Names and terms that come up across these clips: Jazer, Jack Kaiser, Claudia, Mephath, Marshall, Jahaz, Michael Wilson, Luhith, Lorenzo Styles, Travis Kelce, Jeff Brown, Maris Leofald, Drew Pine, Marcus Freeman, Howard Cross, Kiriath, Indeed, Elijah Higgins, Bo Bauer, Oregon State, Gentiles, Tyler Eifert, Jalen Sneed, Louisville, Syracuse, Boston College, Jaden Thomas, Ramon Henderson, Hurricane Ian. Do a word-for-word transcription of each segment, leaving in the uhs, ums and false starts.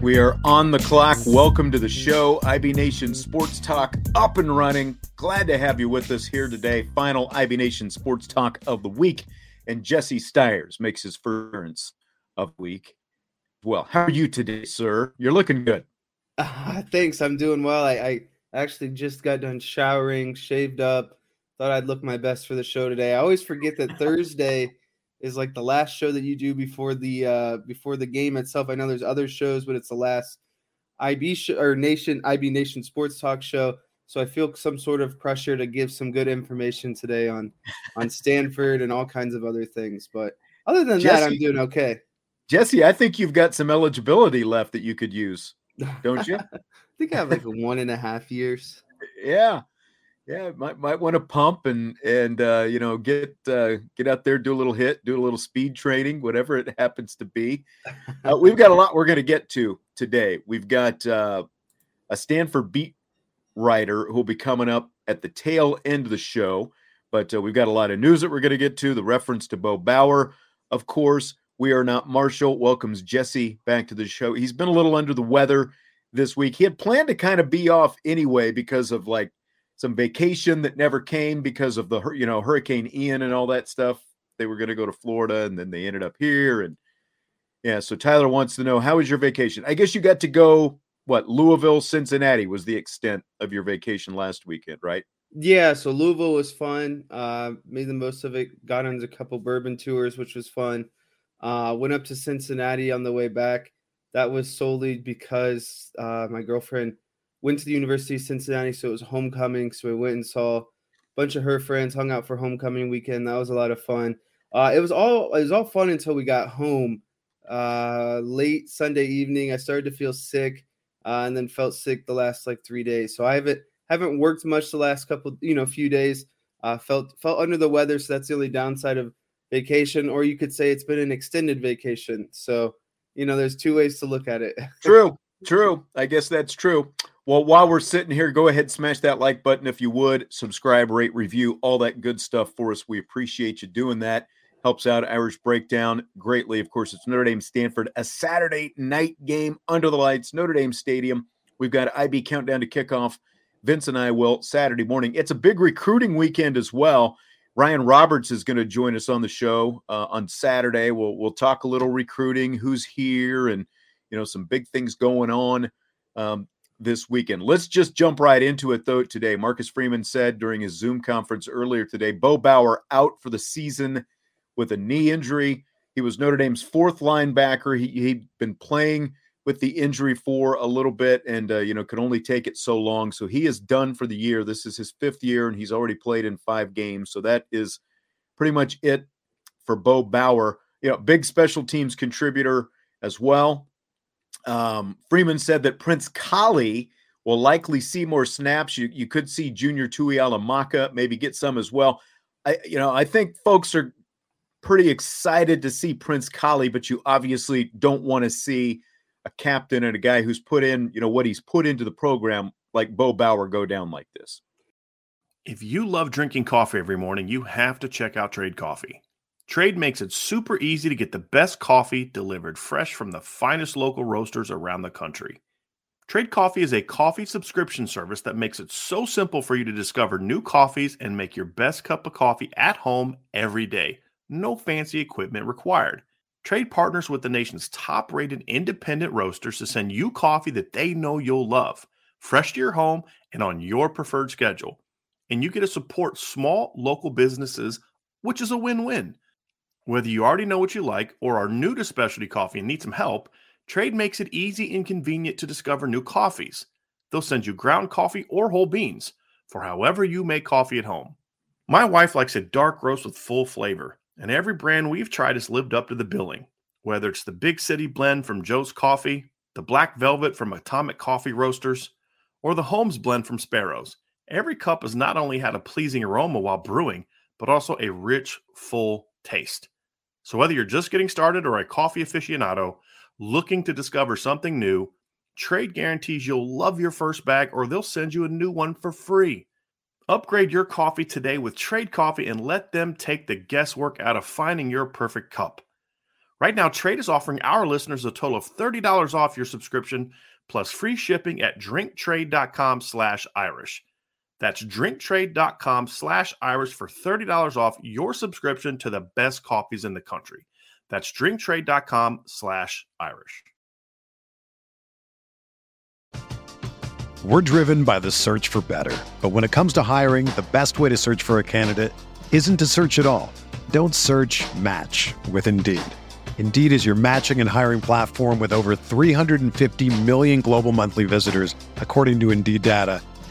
We are on the clock. Welcome to the show. I B Nation Sports Talk up and running. Glad to have you with us here today. Final I B Nation Sports Talk of the week. And Jesse Stiers makes his first appearance of the week. Well, how are you today, sir? You're looking good. Uh, thanks. I'm doing well. I, I actually just got done showering, shaved up. Thought I'd look my best for the show today. I always forget that Thursday is like the last show that you do before the uh, before the game itself. I know there's other shows, but it's the last I B sh- or Nation I B Nation Sports Talk show. So I feel some sort of pressure to give some good information today on on Stanford and all kinds of other things. But other than Jesse, that, I'm doing okay. Jesse, I think you've got some eligibility left that you could use, don't you? I think I have like one and a half years. Yeah. Yeah, might might want to pump and and uh, you know get uh, get out there, do a little hit, do a little speed training, whatever it happens to be. Uh, we've got a lot we're going to get to today. We've got uh, a Stanford beat writer who'll be coming up at the tail end of the show, but uh, we've got a lot of news that we're going to get to. The reference to Bo Bauer, of course. We Are Not Marshall welcomes Jesse back to the show. He's been a little under the weather this week. He had planned to kind of be off anyway because of like some vacation that never came because of the, you know, Hurricane Ian and all that stuff. They were going to go to Florida and then they ended up here. And yeah, so Tyler wants to know, how was your vacation? I guess you got to go, what, Louisville, Cincinnati was the extent of your vacation last weekend, right? Yeah, so Louisville was fun. Uh, made the most of it. Got on a couple bourbon tours, which was fun. Uh, went up to Cincinnati on the way back. That was solely because uh, my girlfriend went to the University of Cincinnati, so it was homecoming. So we went and saw a bunch of her friends, hung out for homecoming weekend. That was a lot of fun. Uh, it was all it was all fun until we got home uh, late Sunday evening. I started to feel sick, uh, and then felt sick the last like three days. So I haven't haven't worked much the last couple, you know, few days. Uh, felt felt under the weather, so that's the only downside of vacation. Or you could say it's been an extended vacation. So you know, there's two ways to look at it. True, true. I guess that's true. Well, while we're sitting here, go ahead and smash that like button if you would. Subscribe, rate, review, all that good stuff for us. We appreciate you doing that. Helps out Irish Breakdown greatly. Of course, it's Notre Dame Stanford, a Saturday night game under the lights, Notre Dame Stadium. We've got I B Countdown to Kickoff. Vince and I will Saturday morning. It's a big recruiting weekend as well. Ryan Roberts is going to join us on the show uh, on Saturday. We'll we'll talk a little recruiting, who's here, and you know some big things going on. Um, This weekend. Let's just jump right into it, though, today. Marcus Freeman said during his Zoom conference earlier today, Bo Bauer out for the season with a knee injury. He was Notre Dame's fourth linebacker. He, he'd been playing with the injury for a little bit and, uh, you know, could only take it so long. So he is done for the year. This is his fifth year, and he's already played in five games. So that is pretty much it for Bo Bauer. You know, big special teams contributor as well. Um, Freeman said that Prince Kollie will likely see more snaps. You you could see Junior Tui Alamaka maybe get some as well. I you know I think folks are pretty excited to see Prince Kollie, but you obviously don't want to see a captain and a guy who's put in you know what he's put into the program like Bo Bauer go down like this. If you love drinking coffee every morning, you have to check out Trade Coffee. Trade makes it super easy to get the best coffee delivered fresh from the finest local roasters around the country. Trade Coffee is a coffee subscription service that makes it so simple for you to discover new coffees and make your best cup of coffee at home every day. No fancy equipment required. Trade partners with the nation's top-rated independent roasters to send you coffee that they know you'll love, fresh to your home and on your preferred schedule. And you get to support small local businesses, which is a win-win. Whether you already know what you like or are new to specialty coffee and need some help, Trade makes it easy and convenient to discover new coffees. They'll send you ground coffee or whole beans for however you make coffee at home. My wife likes a dark roast with full flavor, and every brand we've tried has lived up to the billing. Whether it's the Big City Blend from Joe's Coffee, the Black Velvet from Atomic Coffee Roasters, or the Holmes Blend from Sparrows, every cup has not only had a pleasing aroma while brewing, but also a rich, full taste. So whether you're just getting started or a coffee aficionado looking to discover something new, Trade guarantees you'll love your first bag or they'll send you a new one for free. Upgrade your coffee today with Trade Coffee and let them take the guesswork out of finding your perfect cup. Right now, Trade is offering our listeners a total of thirty dollars off your subscription plus free shipping at drinktrade.com slash Irish. That's drinktrade.com slash Irish for thirty dollars off your subscription to the best coffees in the country. That's drinktrade.com slash Irish. We're driven by the search for better. But when it comes to hiring, the best way to search for a candidate isn't to search at all. Don't search, match with Indeed. Indeed is your matching and hiring platform with over three hundred fifty million global monthly visitors, according to Indeed data,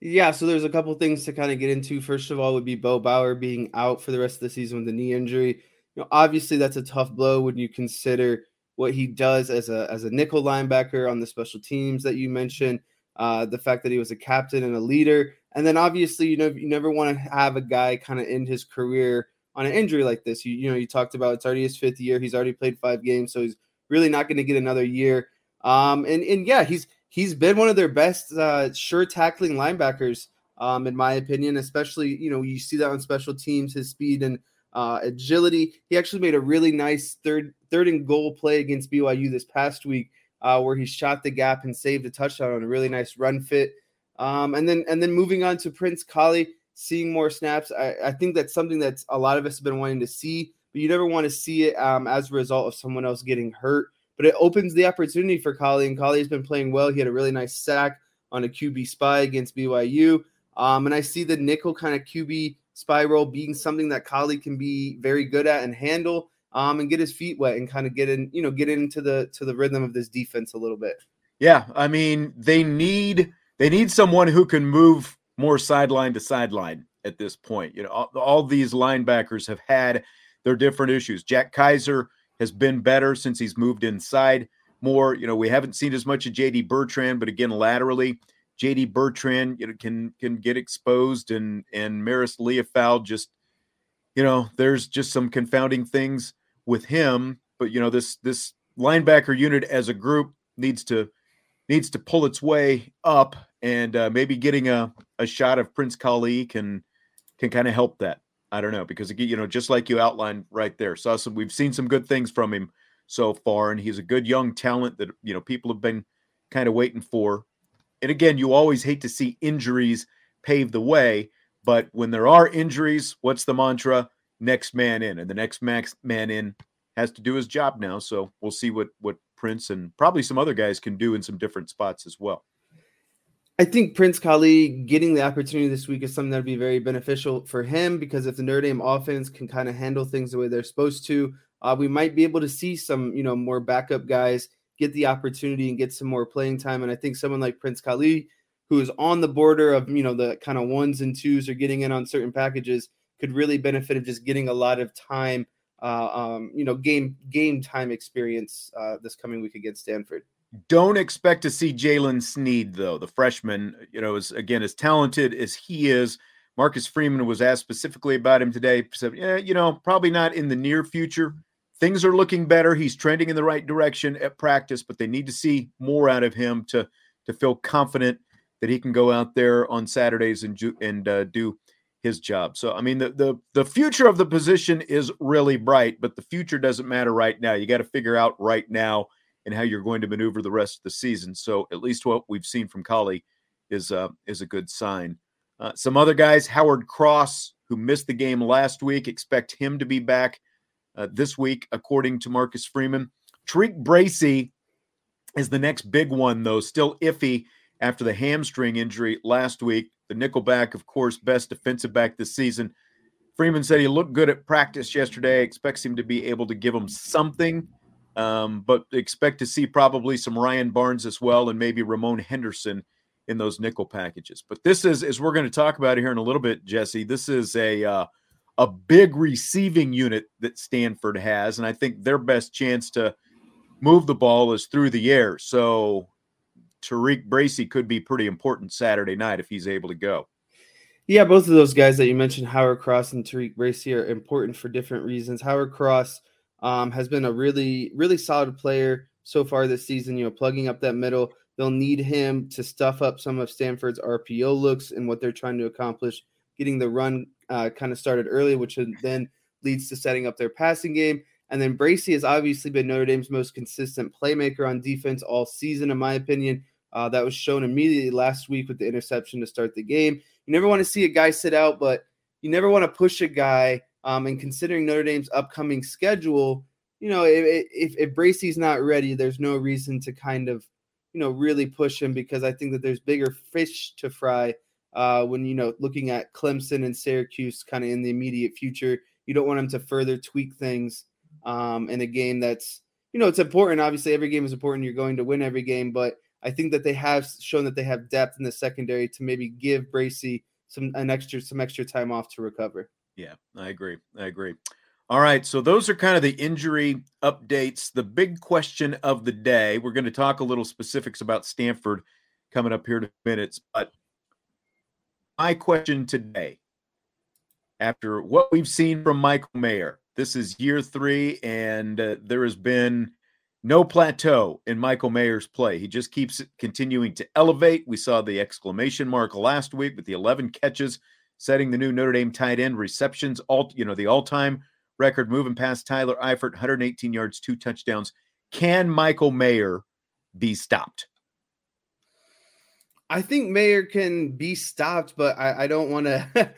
Yeah, so there's a couple things to kind of get into. First of all, would be Bo Bauer being out for the rest of the season with a knee injury. You know, obviously, that's a tough blow when you consider what he does as a as a nickel linebacker on the special teams that you mentioned, uh, the fact that he was a captain and a leader. And then obviously, you know, you never want to have a guy kind of end his career on an injury like this. You, you know, you talked about it's already his fifth year. He's already played five games, so he's really not going to get another year. Um, and, and yeah, he's he's been one of their best uh, sure tackling linebackers, um, in my opinion, especially, you know, you see that on special teams, his speed and Uh, agility. He actually made a really nice third third and goal play against B Y U this past week, uh, where he shot the gap and saved a touchdown on a really nice run fit. Um, and then and then moving on to Prince Kollie, seeing more snaps. I, I think that's something that a lot of us have been wanting to see, but you never want to see it um, as a result of someone else getting hurt. But it opens the opportunity for Kollie, and Kollie has been playing well. He had a really nice sack on a Q B spy against B Y U. Um, and I see the nickel kind of Q B spiral being something that Kollie can be very good at and handle, um, and get his feet wet and kind of get in, you know, get into the to the rhythm of this defense a little bit. Yeah, I mean, they need they need someone who can move more sideline to sideline at this point. You know, all, all these linebackers have had their different issues. Jack Kaiser has been better since he's moved inside more. You know, we haven't seen as much of J D. Bertrand, but again, laterally, J D. Bertrand, you know, can can get exposed, and and Maris Leofald just, you know, there's just some confounding things with him. But you know, this this linebacker unit as a group needs to needs to pull its way up, and uh, maybe getting a, a shot of Prince Kollie can can kind of help that. I don't know, because you know, just like you outlined right there, saw some, we've seen some good things from him so far, and he's a good young talent that, you know, people have been kind of waiting for. And again, you always hate to see injuries pave the way, but when there are injuries, what's the mantra? next man in, and the next max man in has to do his job now. So we'll see what what Prince and probably some other guys can do in some different spots as well. I think Prince Kollie getting the opportunity this week is something that would be very beneficial for him, because if the Notre Dame offense can kind of handle things the way they're supposed to, uh, we might be able to see some, you know, more backup guys get the opportunity and get some more playing time. And I think someone like Prince Kollie, who is on the border of, you know, the kind of ones and twos or getting in on certain packages, could really benefit of just getting a lot of time, uh, um, you know, game game time experience uh, this coming week against Stanford. Don't expect to see Jalen Sneed, though. The freshman, you know, is, again, as talented as he is. Marcus Freeman was asked specifically about him today. Said, yeah, you know, probably not in the near future. Things are looking better. He's trending in the right direction at practice, but they need to see more out of him to, to feel confident that he can go out there on Saturdays and, ju- and uh, do his job. So, I mean, the, the, the future of the position is really bright, but the future doesn't matter right now. You got to figure out right now and how you're going to maneuver the rest of the season. So at least what we've seen from Kollie is, uh, is a good sign. Uh, some other guys, Howard Cross, who missed the game last week, expect him to be back uh, this week, according to Marcus Freeman. Tre'Quan Bracy is the next big one, though, still iffy after the hamstring injury last week. The nickelback, of course, best defensive back this season. Freeman said he looked good at practice yesterday, expects him to be able to give him something. Um, but expect to see probably some Ryan Barnes as well, and maybe Ramon Henderson in those nickel packages. But this is, as we're going to talk about it here in a little bit, Jesse, this is a uh, a big receiving unit that Stanford has, and I think their best chance to move the ball is through the air. So Tre'Quan Bracy could be pretty important Saturday night if he's able to go. Yeah, both of those guys that you mentioned, Howard Cross and Tre'Quan Bracy, are important for different reasons. Howard Cross Um, has been a really, really solid player so far this season, you know, plugging up that middle. They'll need him to stuff up some of Stanford's R P O looks and what they're trying to accomplish, getting the run uh, kind of started early, which then leads to setting up their passing game. And then Bracy has obviously been Notre Dame's most consistent playmaker on defense all season, in my opinion. Uh, that was shown immediately last week with the interception to start the game. You never want to see a guy sit out, but you never want to push a guy. Um, and considering Notre Dame's upcoming schedule, you know, if, if, if Bracy's not ready, there's no reason to kind of, you know, really push him, because I think that there's bigger fish to fry uh, when, you know, looking at Clemson and Syracuse kind of in the immediate future. You don't want him to further tweak things um, in a game that's, you know, it's important. Obviously, every game is important. You're going to win every game. But I think that they have shown that they have depth in the secondary to maybe give Bracy some an extra some extra time off to recover. Yeah, I agree. I agree. All right. So those are kind of the injury updates. The big question of the day, we're going to talk a little specifics about Stanford coming up here in minutes. But my question today, after what we've seen from Michael Mayer, this is year three, and uh, there has been no plateau in Michael Mayer's play. He just keeps continuing to elevate. We saw the exclamation mark last week with the eleven catches, setting the new Notre Dame tight end receptions, all you know, the all-time record, moving past Tyler Eifert, one hundred eighteen yards, two touchdowns. Can Michael Mayer be stopped? I think Mayer can be stopped, but I, I don't want to,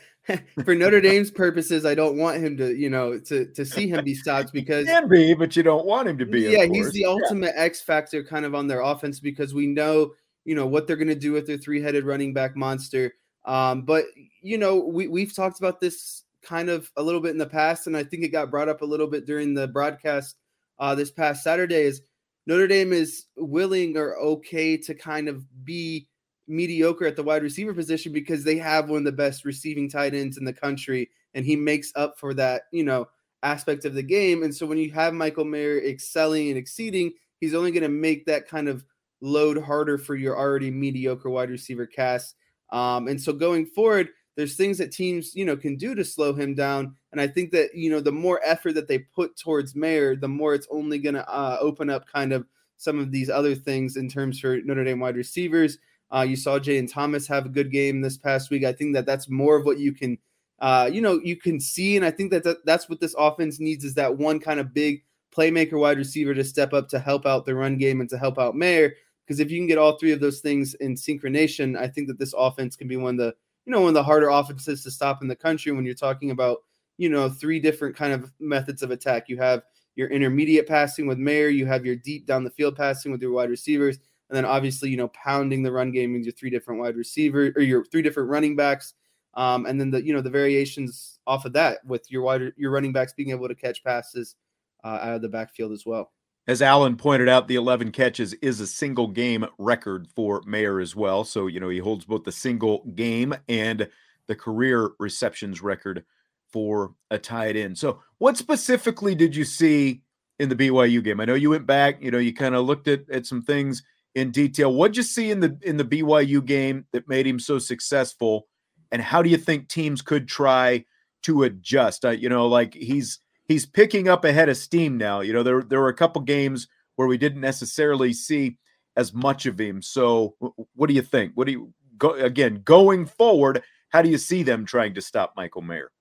for Notre Dame's purposes, I don't want him to, you know, to, to see him be stopped, because he can be, but you don't want him to be. Yeah, he's the ultimate yeah. X factor kind of on their offense, because we know, you know, what they're going to do with their three-headed running back monster. Um, but, you know, we, we've talked about this kind of a little bit in the past, and I think it got brought up a little bit during the broadcast uh, this past Saturday, is Notre Dame is willing or okay to kind of be mediocre at the wide receiver position, because they have one of the best receiving tight ends in the country, and he makes up for that, you know, aspect of the game. And so when you have Michael Mayer excelling and exceeding, he's only going to make that kind of load harder for your already mediocre wide receiver cast. Um, and so going forward, there's things that teams, you know, can do to slow him down. And I think that, you know, the more effort that they put towards Mayer, the more it's only going to uh, open up kind of some of these other things in terms for Notre Dame wide receivers. Uh, you saw Jaden Thomas have a good game this past week. I think that that's more of what you can, uh, you know, you can see. And I think that, that that's what this offense needs, is that one kind of big playmaker wide receiver to step up to help out the run game and to help out Mayer. Because if you can get all three of those things in synchronization, I think that this offense can be one of the, you know, one of the harder offenses to stop in the country, when you're talking about, you know, three different kind of methods of attack. You have your intermediate passing with Mayer, you have your deep down the field passing with your wide receivers, and then obviously, you know, pounding the run game with your three different wide receivers or your three different running backs. Um, and then the, you know, the variations off of that with your wider, your running backs being able to catch passes uh, out of the backfield as well. As Alan pointed out, the eleven catches is a single game record for Mayer as well. So, you know, he holds both the single game and the career receptions record for a tight end. So what specifically did you see in the B Y U game? I know you went back, you know, you kind of looked at, at some things in detail. What'd you see in the, in the B Y U game that made him so successful? And how do you think teams could try to adjust? Uh, you know, like he's he's picking up a head of steam now. You know, there there were a couple games where we didn't necessarily see as much of him. So, what do you think? What do you go again going forward? How do you see them trying to stop Michael Mayer?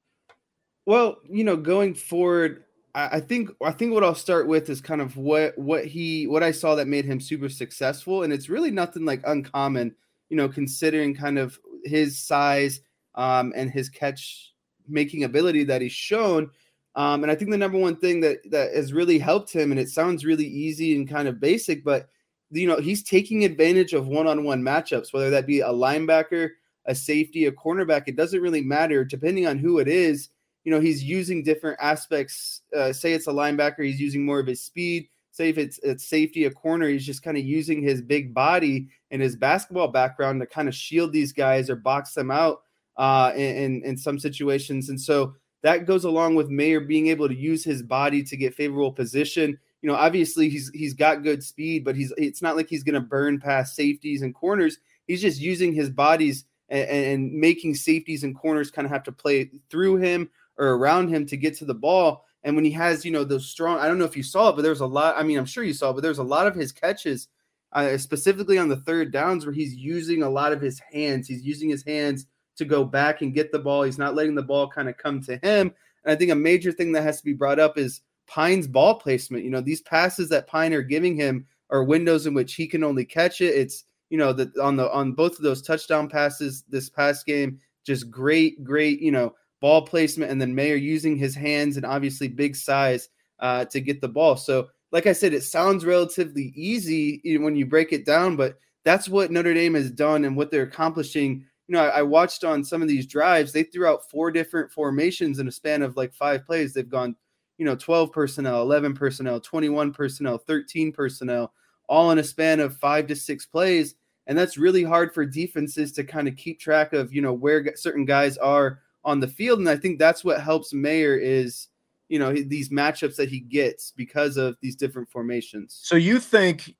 Well, you know, going forward, I, I think I think what I'll start with is kind of what what he what I saw that made him super successful, and it's really nothing like uncommon. You know, considering kind of his size um, and his catch making ability that he's shown. Um, and I think the number one thing that, that has really helped him, and it sounds really easy and kind of basic, but you know, he's taking advantage of one-on-one matchups, whether that be a linebacker, a safety, a cornerback, it doesn't really matter depending on who it is. You know, he's using different aspects. Uh, say it's a linebacker, he's using more of his speed. Say if it's, it's safety, a corner, he's just kind of using his big body and his basketball background to kind of shield these guys or box them out uh, in, in some situations. And so that goes along with Mayer being able to use his body to get favorable position. You know, obviously he's he's got good speed, but he's it's not like he's going to burn past safeties and corners. He's just using his bodies and, and making safeties and corners kind of have to play through him or around him to get to the ball. And when he has, you know, those strong, I don't know if you saw it, but there's a lot, I mean, I'm sure you saw, but there's a lot of his catches, uh, specifically on the third downs where he's using a lot of his hands. He's using his hands to go back and get the ball. He's not letting the ball kind of come to him. And I think a major thing that has to be brought up is Pine's ball placement. You know, these passes that Pine are giving him are windows in which he can only catch it. It's, you know, the, on the on both of those touchdown passes this past game, just great, great, you know, ball placement, and then Mayer using his hands and obviously big size uh, to get the ball. So like I said, it sounds relatively easy when you break it down, but that's what Notre Dame has done and what they're accomplishing. You know, I, I watched on some of these drives, they threw out four different formations in a span of like five plays. They've gone, you know, twelve personnel, eleven personnel, twenty-one personnel, thirteen personnel, all in a span of five to six plays. And that's really hard for defenses to kind of keep track of, you know, where certain guys are on the field. And I think that's what helps Mayer is, you know, these matchups that he gets because of these different formations. So you think,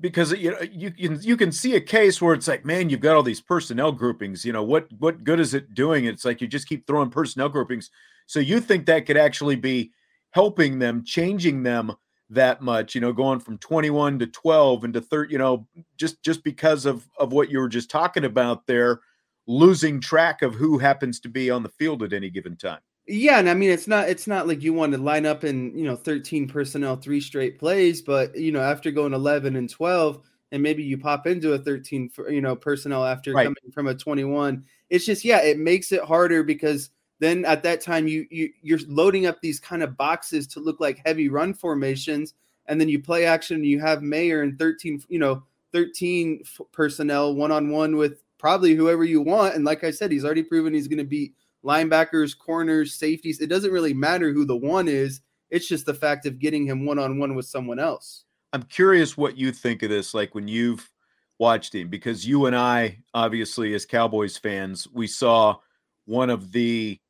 because you know, you can, you can see a case where it's like, man, you've got all these personnel groupings, you know, what, what good is it doing? It's like, you just keep throwing personnel groupings. So you think that could actually be helping them, changing them that much, you know, going from twenty-one to twelve and to thirty, you know, just, just because of, of what you were just talking about there, losing track of who happens to be on the field at any given time. Yeah. And I mean, it's not, it's not like you want to line up in, you know, thirteen personnel, three straight plays, but you know, after going eleven and twelve and maybe you pop into a thirteen, you know, personnel after right. coming from a twenty-one, it's just, yeah, it makes it harder because then at that time you, you you're loading up these kind of boxes to look like heavy run formations. And then you play action and you have Mayer and thirteen, you know, thirteen personnel one-on-one with probably whoever you want. And like I said, he's already proven he's going to beat linebackers, corners, safeties. It doesn't really matter who the one is. It's just the fact of getting him one-on-one with someone else. I'm curious what you think of this, like when you've watched him, because you and I, obviously, as Cowboys fans, we saw one of the,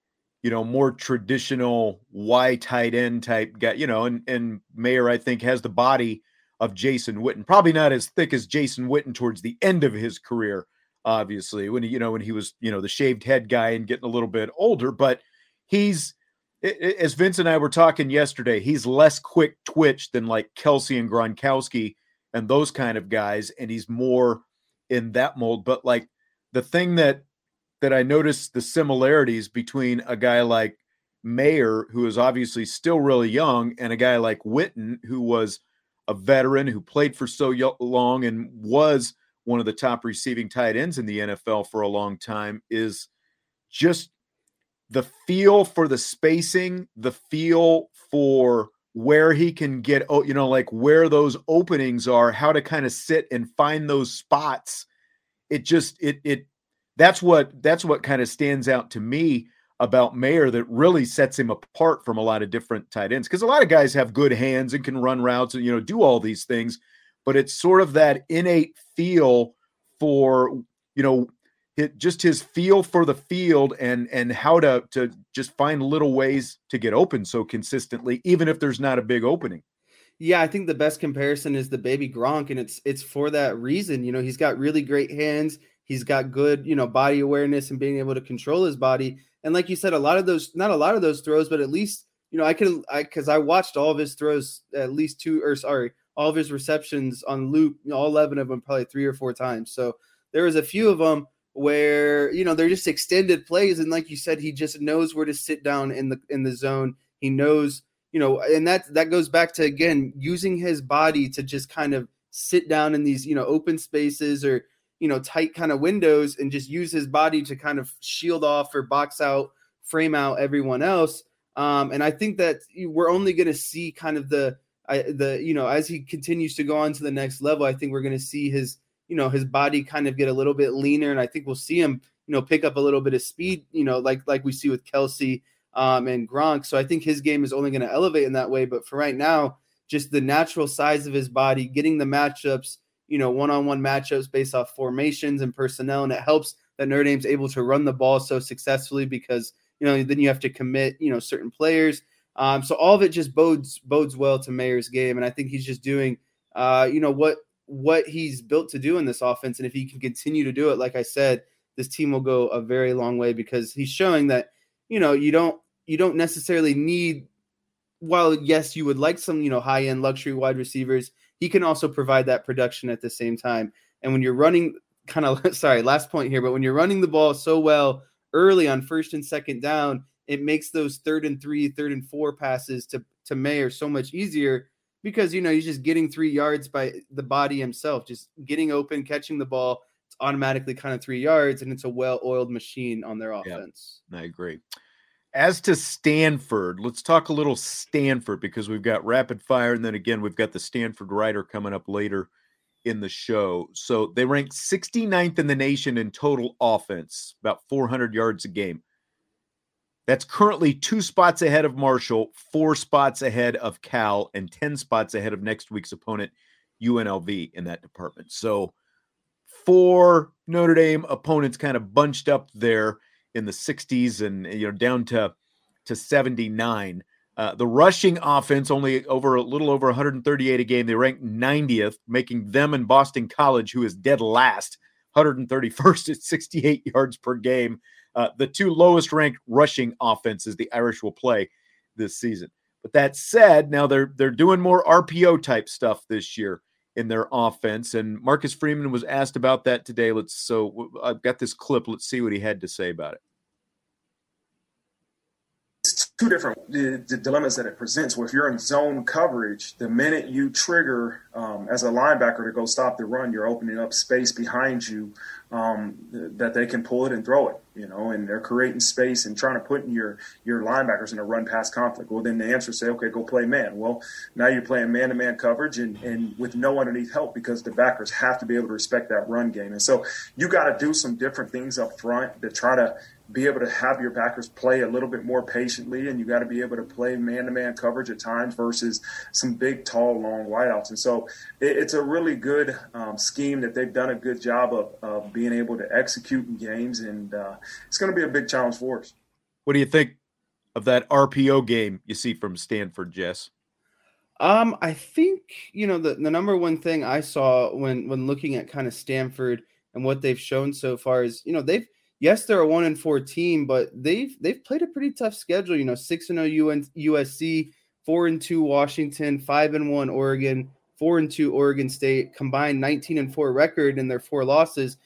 you know, more traditional Y tight end type guy, you know, and, and Mayer, I think, has the body of Jason Witten, probably not as thick as Jason Witten towards the end of his career, obviously, when he, you know, when he was, you know, the shaved head guy and getting a little bit older, but he's, as Vince and I were talking yesterday, he's less quick twitch than like Kelce and Gronkowski and those kind of guys. And he's more in that mold. But like the thing that, that I noticed the similarities between a guy like Mayer, who is obviously still really young, and a guy like Witten, who was a veteran who played for so long and was one of the top receiving tight ends in the N F L for a long time, is just the feel for the spacing, the feel for where he can get, you know, like where those openings are, how to kind of sit and find those spots. It just, it, it, that's what, that's what kind of stands out to me about Mayer that really sets him apart from a lot of different tight ends. Cause a lot of guys have good hands and can run routes and, you know, do all these things, but it's sort of that innate feel for, you know, it, just his feel for the field and and how to to just find little ways to get open so consistently, even if there's not a big opening. Yeah, I think the best comparison is the baby Gronk, and it's it's for that reason. You know, he's got really great hands. He's got good, you know, body awareness and being able to control his body. And like you said, a lot of those, not a lot of those throws, but at least, you know, I can, I because I watched all of his throws, at least two, or sorry, all of his receptions on loop, you know, all eleven of them, probably three or four times. So there was a few of them where, you know, they're just extended plays. And like you said, he just knows where to sit down in the, in the zone. He knows, you know, and that, that goes back to, again, using his body to just kind of sit down in these, you know, open spaces or, you know, tight kind of windows, and just use his body to kind of shield off or box out, frame out everyone else. Um, and I think that we're only going to see kind of the, I, the, you know, as he continues to go on to the next level, I think we're going to see his, you know, his body kind of get a little bit leaner. And I think we'll see him, you know, pick up a little bit of speed, you know, like, like we see with Kelce um, and Gronk. So I think his game is only going to elevate in that way. But for right now, just the natural size of his body, getting the matchups, you know, one-on-one matchups based off formations and personnel. And it helps that Notre Dame's able to run the ball so successfully because, you know, then you have to commit, you know, certain players. Um, so all of it just bodes, bodes well to Mayer's game. And I think he's just doing, uh, you know, what, what he's built to do in this offense. And if he can continue to do it, like I said, this team will go a very long way, because he's showing that, you know, you don't, you don't necessarily need, while yes, you would like some, you know, high end luxury wide receivers, he can also provide that production at the same time. And when you're running kind of, sorry, last point here, but when you're running the ball so well early on first and second down, it makes those third and three, third and four passes to, to Mayer so much easier, because, you know, he's just getting three yards by the body himself, just getting open, catching the ball. It's automatically kind of three yards, and it's a well-oiled machine on their offense. Yeah, I agree. As to Stanford, let's talk a little Stanford, because we've got rapid fire. And then again, we've got the Stanford Writer coming up later in the show. So they rank sixty-ninth in the nation in total offense, about four hundred yards a game. That's currently two spots ahead of Marshall, four spots ahead of Cal, and ten spots ahead of next week's opponent, U N L V, in that department. So four Notre Dame opponents kind of bunched up there in the sixties and, you know, down to, to seventy-nine. Uh, the rushing offense, only over a little over one hundred thirty-eight a game. They ranked ninetieth, making them and Boston College, who is dead last, one hundred thirty-first at sixty-eight yards per game. Uh, the two lowest ranked rushing offenses the Irish will play this season. But that said, now they're they're doing more R P O type stuff this year in their offense. And Marcus Freeman was asked about that today. Let's so I've got this clip. Let's see what he had to say about it. It's two different the, the dilemmas that it presents. Well, if you're in zone coverage, the minute you trigger um, as a linebacker to go stop the run, you're opening up space behind you um, that they can pull it and throw it, you know, and they're creating space and trying to put in your, your linebackers in a run-pass conflict. Well, then the answer is, say, okay, go play man. Well, now you're playing man-to-man coverage and, and with no underneath help, because the backers have to be able to respect that run game. And so you got to do some different things up front to try to be able to have your backers play a little bit more patiently, and you got to be able to play man-to-man coverage at times versus some big, tall, long wideouts. And so it, it's a really good um, scheme that they've done a good job of, of being able to execute in games, and uh, it's going to be a big challenge for us. What do you think of that R P O game you see from Stanford, Jess? Um, I think, you know, the, the number one thing I saw when when looking at kind of Stanford and what they've shown so far is, you know, they've, yes, they're a one and four team, but they've they've played a pretty tough schedule. You know, six and zero U S C, four and two Washington, five and one Oregon, four and two Oregon State, combined nineteen and four record in their four losses.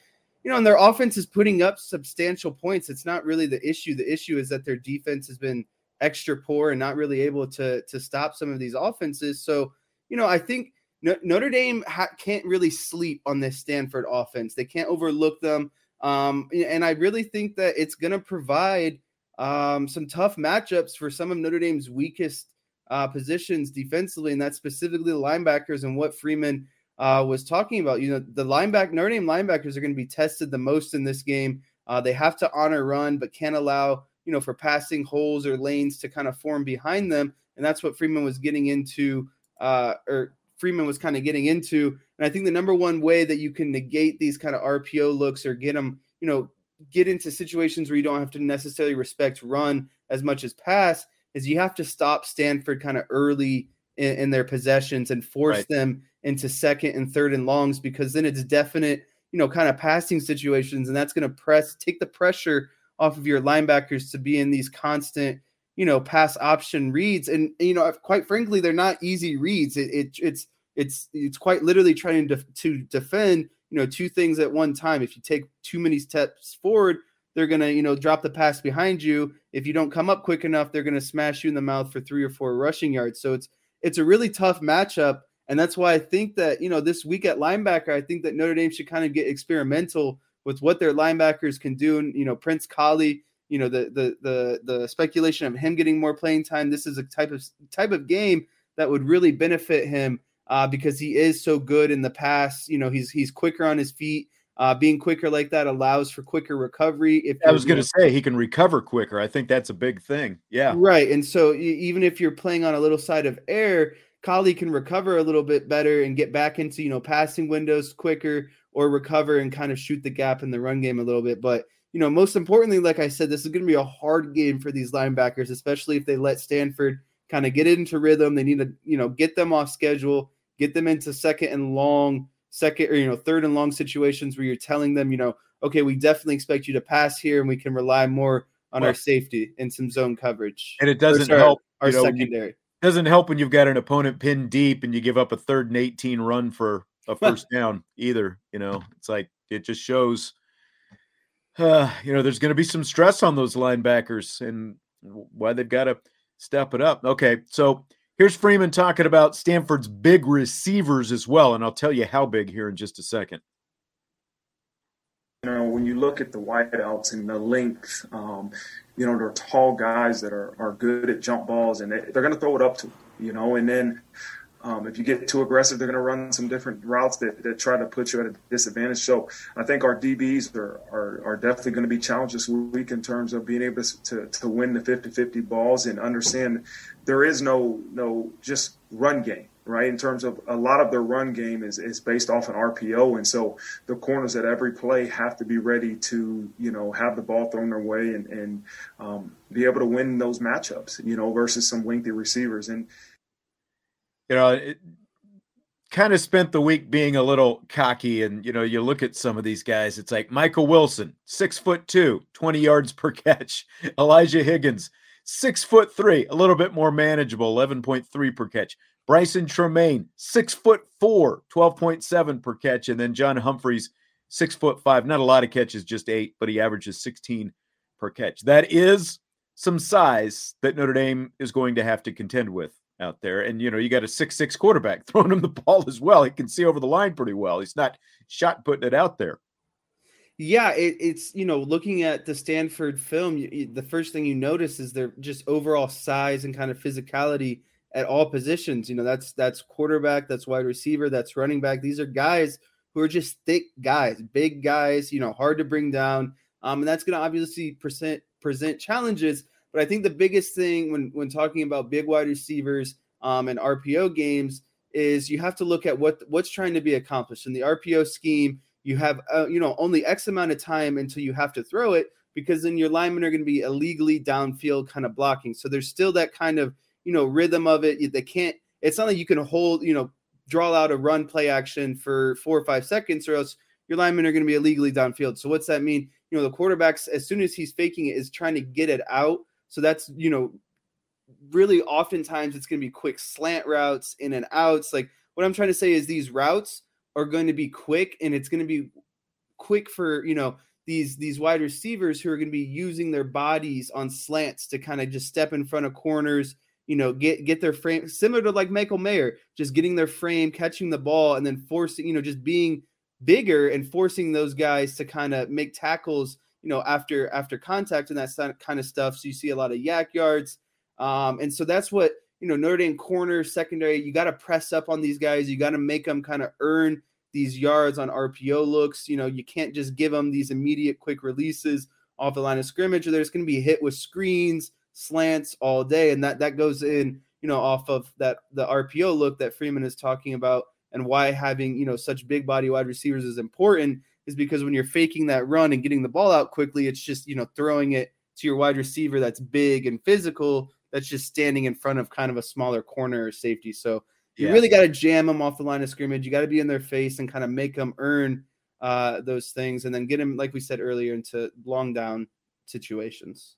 You know, and their offense is putting up substantial points. It's not really the issue. The issue is that their defense has been extra poor and not really able to, to stop some of these offenses. So, you know, I think Notre Dame ha- can't really sleep on this Stanford offense. They can't overlook them. Um, and I really think that it's going to provide um, some tough matchups for some of Notre Dame's weakest uh, positions defensively, and that's specifically the linebackers and what Freeman uh, was talking about. You know, the lineback, Notre Dame linebackers are going to be tested the most in this game. Uh, they have to honor run, but can't allow, you know, for passing holes or lanes to kind of form behind them. And that's what Freeman was getting into, uh, or Freeman was kind of getting into. And I think the number one way that you can negate these kind of R P O looks or get them, you know, get into situations where you don't have to necessarily respect run as much as pass is you have to stop Stanford kind of early in, in their possessions and force right. them into second and third and longs, because then it's definite, you know, kind of passing situations, and that's going to press, take the pressure off of your linebackers to be in these constant, you know, pass option reads. And, you know, quite frankly, they're not easy reads. It, it it's, it's, it's quite literally trying to, to defend, you know, two things at one time. If you take too many steps forward, they're going to, you know, drop the pass behind you. If you don't come up quick enough, they're going to smash you in the mouth for three or four rushing yards. So it's, it's a really tough matchup. And that's why I think that, you know, this week at linebacker, I think that Notre Dame should kind of get experimental with what their linebackers can do. And, you know, Prince Kollie, you know, the, the, the, the speculation of him getting more playing time. This is a type of type of game that would really benefit him uh, because he is so good in the pass. You know, he's, he's quicker on his feet. Uh, being quicker like that allows for quicker recovery. If I was going to say he can recover quicker. I think that's a big thing. Yeah. Right. And so even if you're playing on a little side of air, Kollie can recover a little bit better and get back into, you know, passing windows quicker, or recover and kind of shoot the gap in the run game a little bit. But, you know, most importantly, like I said, this is going to be a hard game for these linebackers, especially if they let Stanford kind of get into rhythm. They need to, you know, get them off schedule, get them into second and long, second or, you know, third and long situations where you're telling them, you know, okay, we definitely expect you to pass here, and we can rely more on well, our safety and some zone coverage. And it doesn't or, sorry, help our, our know, secondary. Doesn't help when you've got an opponent pinned deep and you give up a third and eighteen run for a first down either. You know, it's like it just shows, uh, you know, there's going to be some stress on those linebackers and why they've got to step it up. Okay, so here's Freeman talking about Stanford's big receivers as well, and I'll tell you how big here in just a second. You know, when you look at the wideouts and the length, um, you know, they're tall guys that are, are good at jump balls, and they, they're going to throw it up to them, you know. And then um, if you get too aggressive, they're going to run some different routes that, that try to put you at a disadvantage. So I think our D Bs are are, are definitely going to be challenged this week in terms of being able to, to win the fifty-fifty balls and understand there is no no just run game. Right, in terms of a lot of their run game is, is based off an R P O, and so the corners at every play have to be ready to, you know, have the ball thrown their way and, and um, be able to win those matchups, you know, versus some lengthy receivers. And, you know, it kind of spent the week being a little cocky, and, you know, you look at some of these guys, it's like Michael Wilson, six foot two, twenty yards per catch, Elijah Higgins, six foot three, a little bit more manageable, eleven point three per catch. Bryson Tremaine, six foot four, twelve point seven per catch. And then John Humphreys, six foot five. Not a lot of catches, just eight, but he averages sixteen per catch. That is some size that Notre Dame is going to have to contend with out there. And, you know, you got a six six quarterback throwing him the ball as well. He can see over the line pretty well. He's not shot putting it out there. Yeah, it, it's, you know, looking at the Stanford film, you, the first thing you notice is their just overall size and kind of physicality at all positions. You know, that's, that's quarterback, that's wide receiver, that's running back. These are guys who are just thick guys, big guys, you know, hard to bring down. Um, and that's going to obviously present, present challenges. But I think the biggest thing when, when talking about big wide receivers um, and R P O games is you have to look at what, what's trying to be accomplished in the R P O scheme. You have, uh, you know, only X amount of time until you have to throw it, because then your linemen are going to be illegally downfield kind of blocking. So there's still that kind of, you know, rhythm of it. They can't, it's not like you can hold, you know, draw out a run play action for four or five seconds or else your linemen are going to be illegally downfield. So what's that mean? You know, the quarterback's, as soon as he's faking it, is trying to get it out. So that's, you know, really oftentimes it's going to be quick slant routes, in and outs. Like what I'm trying to say is these routes are going to be quick, and it's going to be quick for, you know, these, these wide receivers who are going to be using their bodies on slants to kind of just step in front of corners, you know, get, get their frame, similar to like Michael Mayer, just getting their frame, catching the ball, and then forcing, you know, just being bigger and forcing those guys to kind of make tackles, you know, after after contact and that kind of stuff. So you see a lot of yak yards. Um, and so that's what, you know, Notre Dame corner, secondary, you got to press up on these guys. You got to make them kind of earn these yards on R P O looks. You know, you can't just give them these immediate quick releases off the line of scrimmage, or there's going to be hit with screens, slants all day. And that, that goes in, you know, off of that, the R P O look that Freeman is talking about, and why having, you know, such big body wide receivers is important, is because when you're faking that run and getting the ball out quickly, it's just, you know, throwing it to your wide receiver that's big and physical, that's just standing in front of kind of a smaller corner or safety. So you yeah. really got to jam them off the line of scrimmage. You got to be in their face and kind of make them earn uh, those things, and then get them, like we said earlier, into long down situations.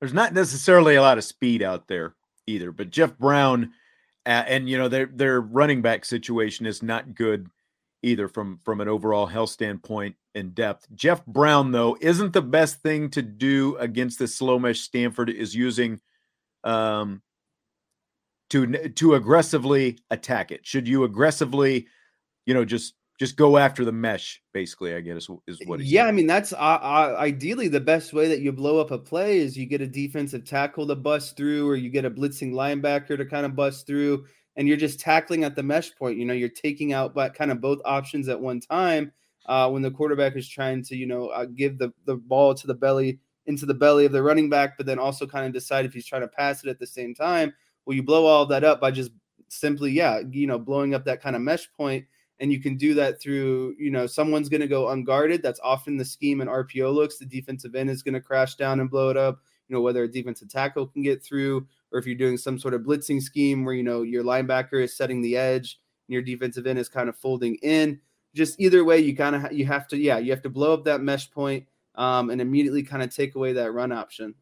There's not necessarily a lot of speed out there either, but Jeff Brown uh, and, you know, their their running back situation is not good either from, from an overall health standpoint and depth. Jeff Brown, though, isn't the best thing to do against the slow mesh Stanford is using um, to to aggressively attack it. Should you aggressively, you know, just Just go after the mesh, basically, I guess, is what he's Yeah, saying. I mean, that's uh, uh, ideally the best way that you blow up a play is you get a defensive tackle to bust through, or you get a blitzing linebacker to kind of bust through, and you're just tackling at the mesh point. You know, you're taking out but kind of both options at one time uh, when the quarterback is trying to, you know, uh, give the, the ball to the belly, into the belly of the running back, but then also kind of decide if he's trying to pass it at the same time. Well, you blow all that up by just simply, yeah, you know, blowing up that kind of mesh point. And you can do that through, you know, someone's going to go unguarded. That's often the scheme in R P O looks. The defensive end is going to crash down and blow it up, you know, whether a defensive tackle can get through, or if you're doing some sort of blitzing scheme where, you know, your linebacker is setting the edge and your defensive end is kind of folding in. Just either way, you kind of ha- you have to, yeah, you have to blow up that mesh point um, and immediately kind of take away that run option.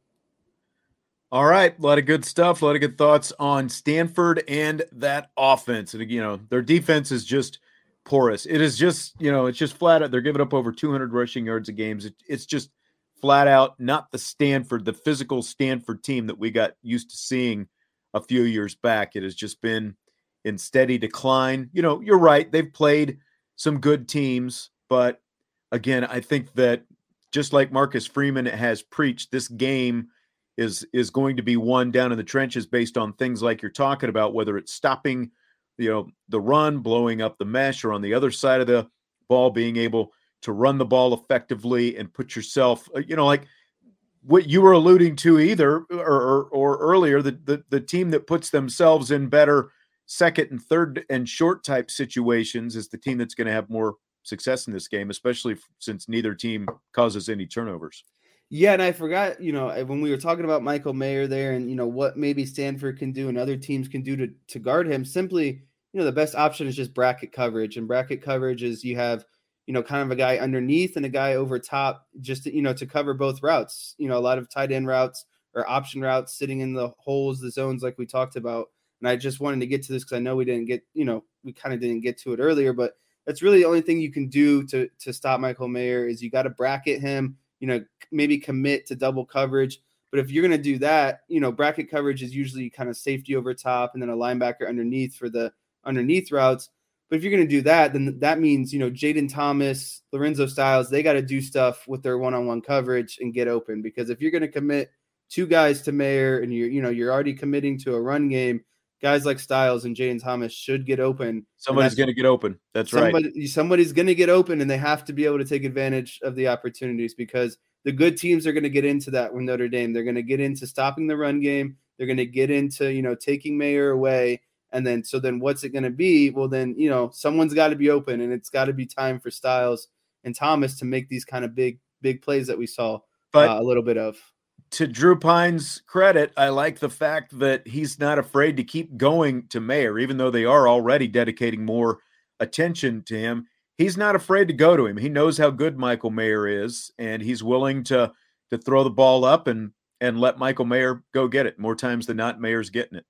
All right, a lot of good stuff, a lot of good thoughts on Stanford and that offense. And, you know, their defense is just porous. It is just, you know, it's just flat out. They're giving up over two hundred rushing yards a game. It, it's just flat out not the Stanford, the physical Stanford team that we got used to seeing a few years back. It has just been in steady decline. You know, you're right. They've played some good teams, but again, I think that just like Marcus Freeman has preached, this game is, is going to be won down in the trenches based on things like you're talking about, whether it's stopping, you know, the run, blowing up the mesh, or on the other side of the ball, being able to run the ball effectively and put yourself, you know, like what you were alluding to either or, or, or earlier, the, the, the team that puts themselves in better second and third and short type situations is the team that's going to have more success in this game, especially since neither team causes any turnovers. Yeah, and I forgot, you know, when we were talking about Michael Mayer there and, you know, what maybe Stanford can do and other teams can do to, to guard him, simply, you know, the best option is just bracket coverage. And bracket coverage is you have, you know, kind of a guy underneath and a guy over top just, to, you know, to cover both routes. You know, a lot of tight end routes or option routes, sitting in the holes, the zones like we talked about. And I just wanted to get to this because I know we didn't get, you know, we kind of didn't get to it earlier, but that's really the only thing you can do to to stop Michael Mayer is you got to bracket him, you know, maybe commit to double coverage. But if you're going to do that, you know, bracket coverage is usually kind of safety over top and then a linebacker underneath for the underneath routes. But if you're going to do that, then that means, you know, Jaden Thomas, Lorenzo Styles, they got to do stuff with their one-on-one coverage and get open. Because if you're going to commit two guys to Mayer and you're, you know, you're already committing to a run game, guys like Styles and Jaden Thomas should get open. Somebody's going to get open. That's somebody, right. Somebody's going to get open, and they have to be able to take advantage of the opportunities because the good teams are going to get into that with Notre Dame. They're going to get into stopping the run game. They're going to get into, you know, taking Mayer away. And then, so then what's it going to be? Well, then, you know, someone's got to be open, and it's got to be time for Styles and Thomas to make these kind of big, big plays that we saw but, uh, a little bit of. To Drew Pine's credit, I like the fact that he's not afraid to keep going to Mayer, even though they are already dedicating more attention to him. He's not afraid to go to him. He knows how good Michael Mayer is, and he's willing to to throw the ball up and and let Michael Mayer go get it. More times than not, Mayer's getting it.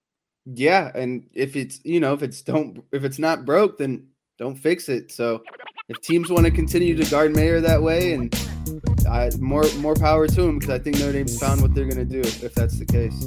Yeah, and if it's, you know, if it's don't if it's not broke, then don't fix it. So if teams want to continue to guard Mayer that way, and I, more more power to him, because I think Notre Dame's found what they're going to do if that's the case.